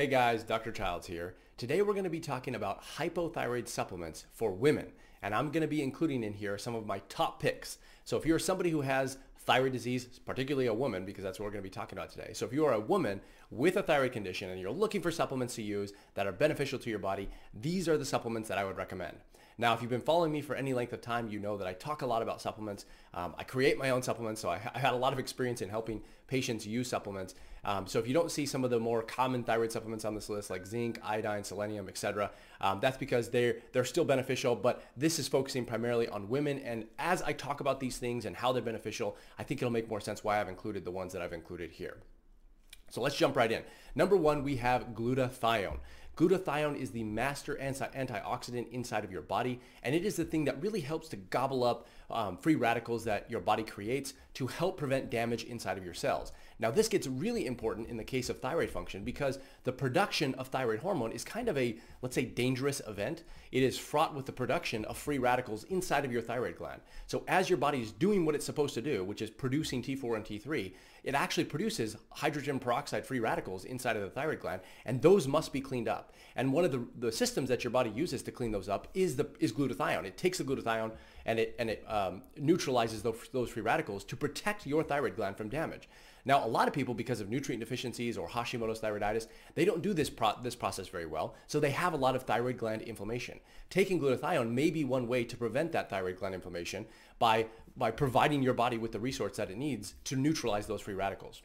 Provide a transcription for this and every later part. Hey guys, Dr. Childs here. Today we're going to be talking about hypothyroid supplements for women, and I'm going to be including in here some of my top picks. So if you're somebody who has thyroid disease, particularly a woman, because that's what we're going to be talking about today. So if you are a woman with a thyroid condition and you're looking for supplements to use that are beneficial to your body, these are the supplements that I would recommend. Now, if you've been following me for any length of time, you know that I talk a lot about supplements. I create my own supplements, so I had a lot of experience in helping patients use supplements. So if you don't see some of the more common thyroid supplements on this list, like zinc, iodine, selenium, etc., that's because they're still beneficial, but this is focusing primarily on women. And as I talk about these things and how they're beneficial, I think it'll make more sense why I've included the ones that I've included here. So let's jump right in. Number one, we have glutathione. Glutathione is the master antioxidant inside of your body, and it is the thing that really helps to gobble up free radicals that your body creates to help prevent damage inside of your cells. Now, this gets really important in the case of thyroid function because the production of thyroid hormone is kind of a, let's say, dangerous event. It is fraught with the production of free radicals inside of your thyroid gland. So as your body is doing what it's supposed to do, which is producing T4 and T3, it actually produces hydrogen peroxide free radicals inside of the thyroid gland, and those must be cleaned up. And one of the systems that your body uses to clean those up is glutathione. It takes the glutathione and it neutralizes those free radicals to protect your thyroid gland from damage. Now, a lot of people, because of nutrient deficiencies or Hashimoto's thyroiditis, they don't do this process very well, so they have a lot of thyroid gland inflammation. Taking glutathione may be one way to prevent that thyroid gland inflammation by providing your body with the resource that it needs to neutralize those free radicals.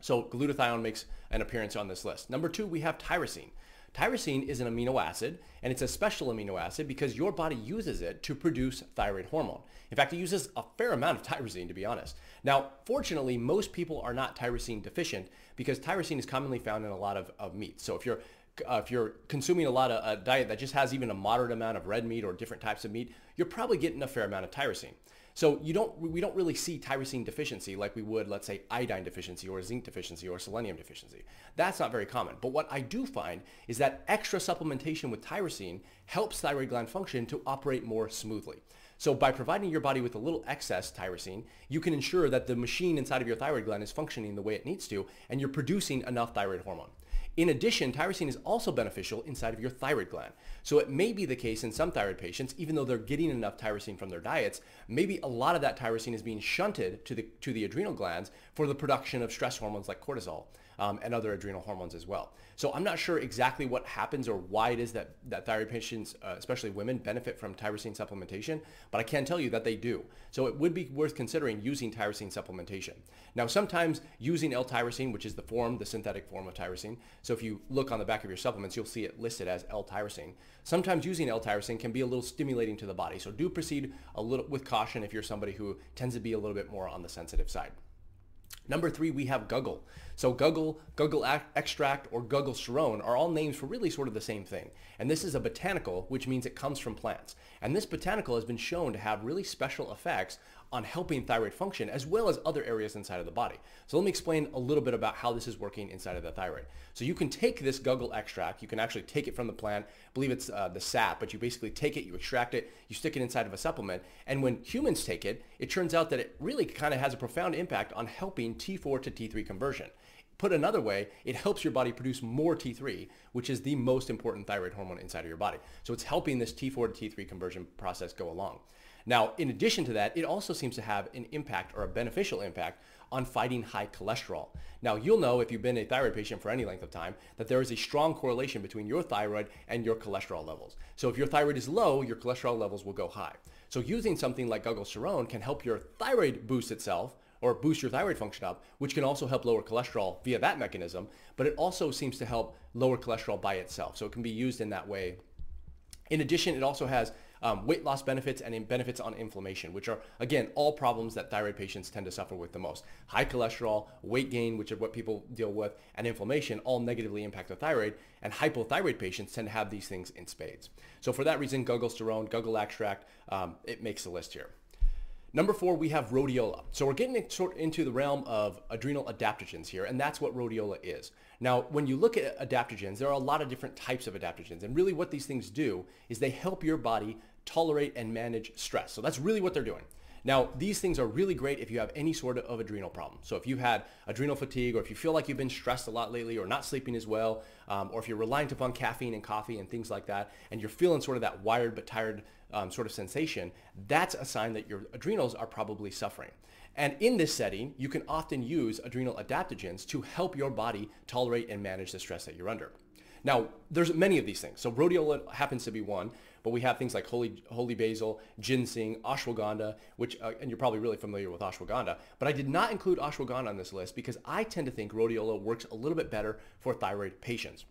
So glutathione makes an appearance on this list. Number two, we have tyrosine. Tyrosine is an amino acid, and it's a special amino acid because your body uses it to produce thyroid hormone. In fact, it uses a fair amount of tyrosine, to be honest. Now, fortunately, most people are not tyrosine deficient because tyrosine is commonly found in a lot of meats. So if you're consuming a lot of a diet that just has even a moderate amount of red meat or different types of meat, you're probably getting a fair amount of tyrosine. So we don't really see tyrosine deficiency like we would, let's say, iodine deficiency or zinc deficiency or selenium deficiency. That's not very common. But what I do find is that extra supplementation with tyrosine helps thyroid gland function to operate more smoothly. So by providing your body with a little excess tyrosine, you can ensure that the machine inside of your thyroid gland is functioning the way it needs to, and you're producing enough thyroid hormone. In addition, tyrosine is also beneficial inside of your thyroid gland. So it may be the case in some thyroid patients, even though they're getting enough tyrosine from their diets, maybe a lot of that tyrosine is being shunted to the adrenal glands for the production of stress hormones like cortisol and other adrenal hormones as well. So I'm not sure exactly what happens or why it is that thyroid patients, especially women, benefit from tyrosine supplementation, but I can tell you that they do. So it would be worth considering using tyrosine supplementation. Now, sometimes using L-tyrosine, which is the synthetic form of tyrosine, so if you look on the back of your supplements, you'll see it listed as L-tyrosine. Sometimes using L-tyrosine can be a little stimulating to the body, so do proceed a little with caution if you're somebody who tends to be a little bit more on the sensitive side. Number three, we have guggul. So guggul, guggul extract, or guggulsterone are all names for really sort of the same thing. And this is a botanical, which means it comes from plants. And this botanical has been shown to have really special effects on helping thyroid function as well as other areas inside of the body. So let me explain a little bit about how this is working inside of the thyroid. So you can take this guggul extract, you can actually take it from the plant, I believe it's the sap, but you basically take it, you extract it, you stick it inside of a supplement, and when humans take it, it turns out that it really kind of has a profound impact on helping T4 to T3 conversion. Put another way, it helps your body produce more T3, which is the most important thyroid hormone inside of your body. So it's helping this T4 to T3 conversion process go along. Now, in addition to that, it also seems to have an impact, or a beneficial impact, on fighting high cholesterol. Now, you'll know if you've been a thyroid patient for any length of time that there is a strong correlation between your thyroid and your cholesterol levels. So if your thyroid is low, your cholesterol levels will go high. So using something like guggulsterone can help your thyroid boost itself, or boost your thyroid function up, which can also help lower cholesterol via that mechanism, but it also seems to help lower cholesterol by itself. So it can be used in that way. In addition, it also has weight loss benefits and benefits on inflammation, which are, again, all problems that thyroid patients tend to suffer with the most. High cholesterol, weight gain, which is what people deal with, and inflammation all negatively impact the thyroid, and hypothyroid patients tend to have these things in spades. So for that reason, guggulsterone, guggul extract, it makes the list here. Number four, we have rhodiola. So we're getting into the realm of adrenal adaptogens here, and that's what rhodiola is. Now, when you look at adaptogens, there are a lot of different types of adaptogens, and really what these things do is they help your body tolerate and manage stress. So that's really what they're doing. Now, these things are really great if you have any sort of adrenal problem. So if you've had adrenal fatigue, or if you feel like you've been stressed a lot lately or not sleeping as well, or if you're reliant upon caffeine and coffee and things like that, and you're feeling sort of that wired but tired sort of sensation, that's a sign that your adrenals are probably suffering. And in this setting, you can often use adrenal adaptogens to help your body tolerate and manage the stress that you're under. Now, there's many of these things. So rhodiola happens to be one, but we have things like holy basil, ginseng, ashwagandha, which, and you're probably really familiar with ashwagandha, but I did not include ashwagandha on this list because I tend to think rhodiola works a little bit better for thyroid patients.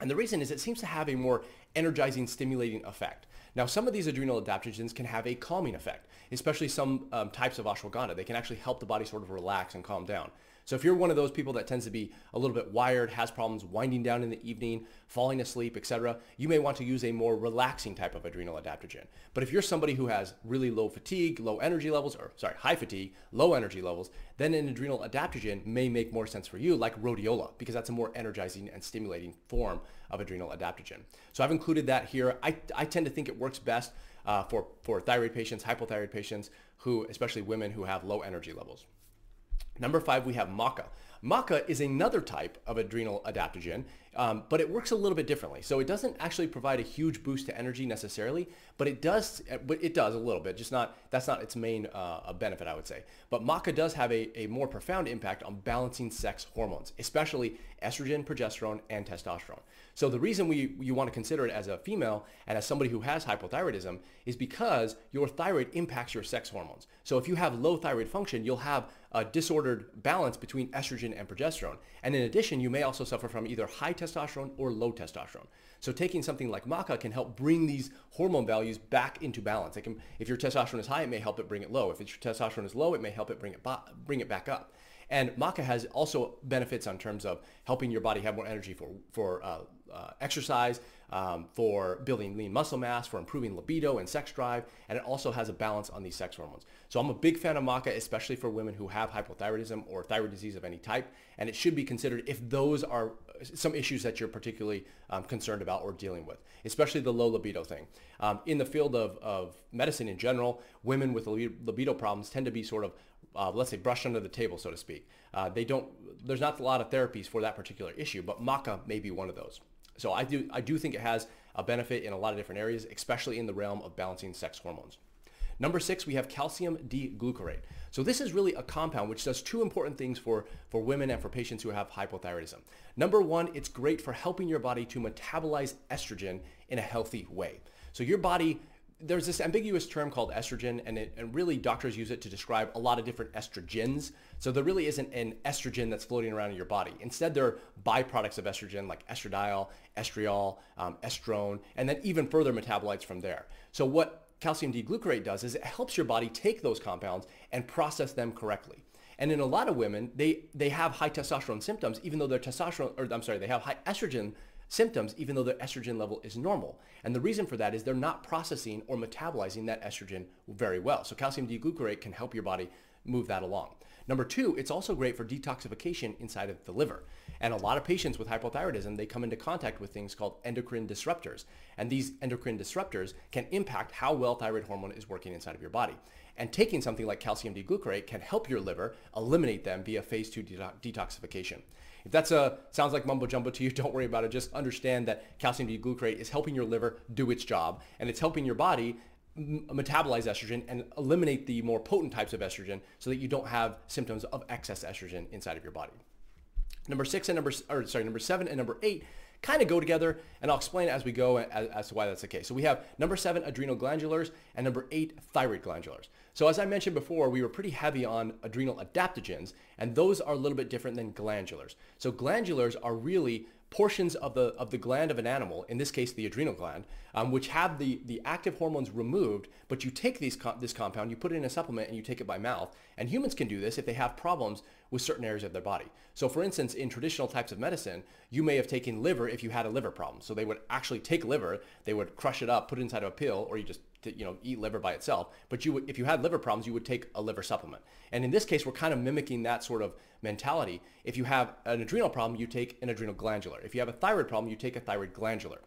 And the reason is it seems to have a more energizing, stimulating effect. Now, some of these adrenal adaptogens can have a calming effect, especially some types of ashwagandha. They can actually help the body sort of relax and calm down. So if you're one of those people that tends to be a little bit wired, has problems winding down in the evening, falling asleep, etc., you may want to use a more relaxing type of adrenal adaptogen. But if you're somebody who has really low fatigue, low energy levels, or sorry, high fatigue, low energy levels, then an adrenal adaptogen may make more sense for you, like rhodiola, because that's a more energizing and stimulating form of adrenal adaptogen. So I've included that here. I tend to think it works best for thyroid patients, hypothyroid patients, who, especially women who have low energy levels. Number 5, we have maca. Maca is another type of adrenal adaptogen, but it works a little bit differently. So it doesn't actually provide a huge boost to energy necessarily, but it does a little bit, just not, that's not its main benefit, I would say. But maca does have a more profound impact on balancing sex hormones, especially estrogen, progesterone, and testosterone. So the reason you want to consider it as a female and as somebody who has hypothyroidism is because your thyroid impacts your sex hormones. So if you have low thyroid function, you'll have a disordered balance between estrogen and progesterone. And in addition, you may also suffer from either high testosterone or low testosterone. So taking something like maca can help bring these hormone values back into balance. It can, if your testosterone is high, it may help it bring it low. If your testosterone is low, it may help it bring it back up. And maca has also benefits in terms of helping your body have more energy for exercise, for building lean muscle mass, for improving libido and sex drive, and it also has a balance on these sex hormones. So I'm a big fan of maca, especially for women who have hypothyroidism or thyroid disease of any type, and it should be considered if those are some issues that you're particularly concerned about or dealing with, especially the low libido thing. In the field of medicine in general, women with libido problems tend to be sort of let's say brushed under the table, so to speak. There's not a lot of therapies for that particular issue, but maca may be one of those. So I do think it has a benefit in a lot of different areas, especially in the realm of balancing sex hormones. Number 6, we have calcium d-glucarate. So this is really a compound which does two important things for women and for patients who have hypothyroidism. Number 1, it's great for helping your body to metabolize estrogen in a healthy way. So your body, there's this ambiguous term called estrogen, and really doctors use it to describe a lot of different estrogens. So there really isn't an estrogen that's floating around in your body. Instead, there are byproducts of estrogen like estradiol, estriol, estrone, and then even further metabolites from there. So what calcium d-glucarate does is it helps your body take those compounds and process them correctly. And in a lot of women, they have high testosterone symptoms, even though their testosterone, or I'm sorry, they have high estrogen symptoms even though their estrogen level is normal. And the reason for that is they're not processing or metabolizing that estrogen very well. So calcium d-glucarate can help your body move that along. Number 2, it's also great for detoxification inside of the liver. And a lot of patients with hypothyroidism, they come into contact with things called endocrine disruptors. And these endocrine disruptors can impact how well thyroid hormone is working inside of your body. And taking something like calcium d-glucarate can help your liver eliminate them via phase 2 detoxification. If that sounds like mumbo jumbo to you, don't worry about it. Just understand that calcium d-glucarate is helping your liver do its job, and it's helping your body metabolize estrogen and eliminate the more potent types of estrogen so that you don't have symptoms of excess estrogen inside of your body. Number 7 and number 8 kind of go together, and I'll explain as we go as to why that's the case. So we have number 7, adrenal glandulars, and number 8, thyroid glandulars. So as I mentioned before, we were pretty heavy on adrenal adaptogens, and those are a little bit different than glandulars. So glandulars are really portions of the gland of an animal, in this case the adrenal gland, which have the active hormones removed, but you take this compound, you put it in a supplement, and you take it by mouth. And humans can do this if they have problems with certain areas of their body. So for instance, in traditional types of medicine, you may have taken liver if you had a liver problem. So they would actually take liver, they would crush it up, put it inside of a pill, or you just eat liver by itself. But if you had liver problems, you would take a liver supplement. And in this case, we're kind of mimicking that sort of mentality. If you have an adrenal problem, you take an adrenal glandular. If you have a thyroid problem, you take a thyroid glandular.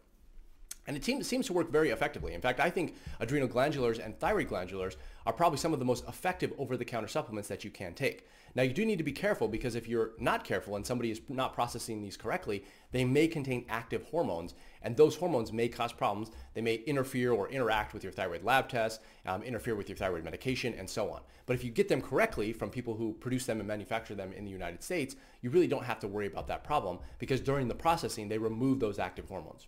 And it seems to work very effectively. In fact, I think adrenal glandulars and thyroid glandulars are probably some of the most effective over-the-counter supplements that you can take. Now, you do need to be careful, because if you're not careful and somebody is not processing these correctly, they may contain active hormones, and those hormones may cause problems. They may interfere or interact with your thyroid lab tests, interfere with your thyroid medication, and so on. But if you get them correctly from people who produce them and manufacture them in the United States, you really don't have to worry about that problem, because during the processing, they remove those active hormones.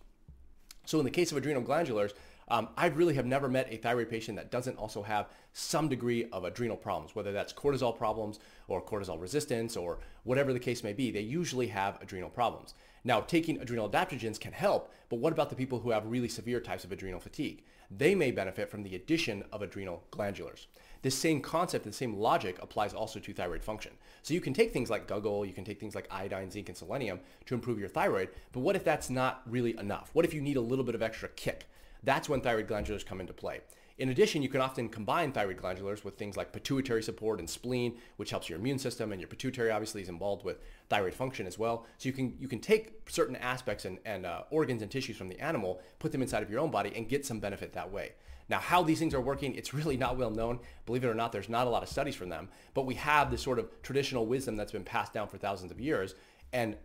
So in the case of adrenal glandulars, I really have never met a thyroid patient that doesn't also have some degree of adrenal problems, whether that's cortisol problems or cortisol resistance or whatever the case may be. They usually have adrenal problems. Now, taking adrenal adaptogens can help, but what about the people who have really severe types of adrenal fatigue? They may benefit from the addition of adrenal glandulars. This same concept, the same logic applies also to thyroid function. So you can take things like guggul, you can take things like iodine, zinc, and selenium to improve your thyroid, but what if that's not really enough? What if you need a little bit of extra kick? That's when thyroid glandulars come into play. In addition, you can often combine thyroid glandulars with things like pituitary support and spleen, which helps your immune system, and your pituitary obviously is involved with thyroid function as well. So you can take certain aspects and organs and tissues from the animal, put them inside of your own body, and get some benefit that way. Now, how these things are working, it's really not well known. Believe it or not, there's not a lot of studies from them, but we have this sort of traditional wisdom that's been passed down for thousands of years, and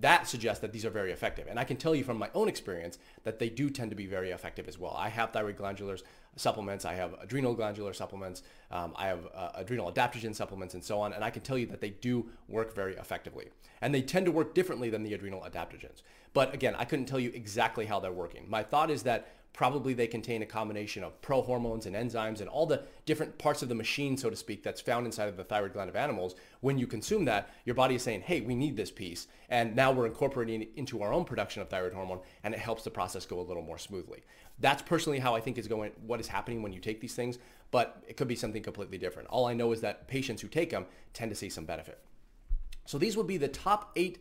that suggests that these are very effective. And I can tell you from my own experience that they do tend to be very effective as well. I have thyroid glandulars supplements, I have adrenal glandular supplements, I have adrenal adaptogen supplements, and so on. And I can tell you that they do work very effectively. And they tend to work differently than the adrenal adaptogens. But again, I couldn't tell you exactly how they're working. My thought is that probably they contain a combination of prohormones and enzymes and all the different parts of the machine, so to speak, that's found inside of the thyroid gland of animals. When you consume that, your body is saying, hey, we need this piece. And now we're incorporating it into our own production of thyroid hormone, and it helps the process go a little more smoothly. That's personally how I think is going, what is happening when you take these things, but it could be something completely different. All I know is that patients who take them tend to see some benefit. So these would be the top 8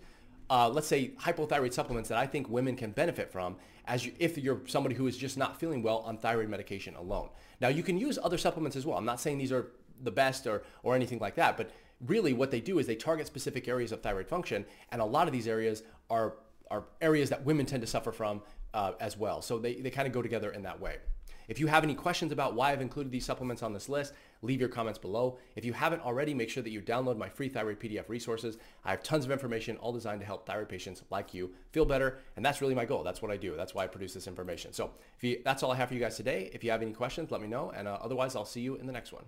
let's say hypothyroid supplements that I think women can benefit from if you're somebody who is just not feeling well on thyroid medication alone. Now, you can use other supplements as well. I'm not saying these are the best or anything like that, but really what they do is they target specific areas of thyroid function, and a lot of these areas are areas that women tend to suffer from as well. So they kind of go together in that way. If you have any questions about why I've included these supplements on this list, leave your comments below. If you haven't already, make sure that you download my free thyroid PDF resources. I have tons of information, all designed to help thyroid patients like you feel better, and that's really my goal. That's what I do. That's why I produce this information. So that's all I have for you guys today. If you have any questions, let me know, and otherwise, I'll see you in the next one.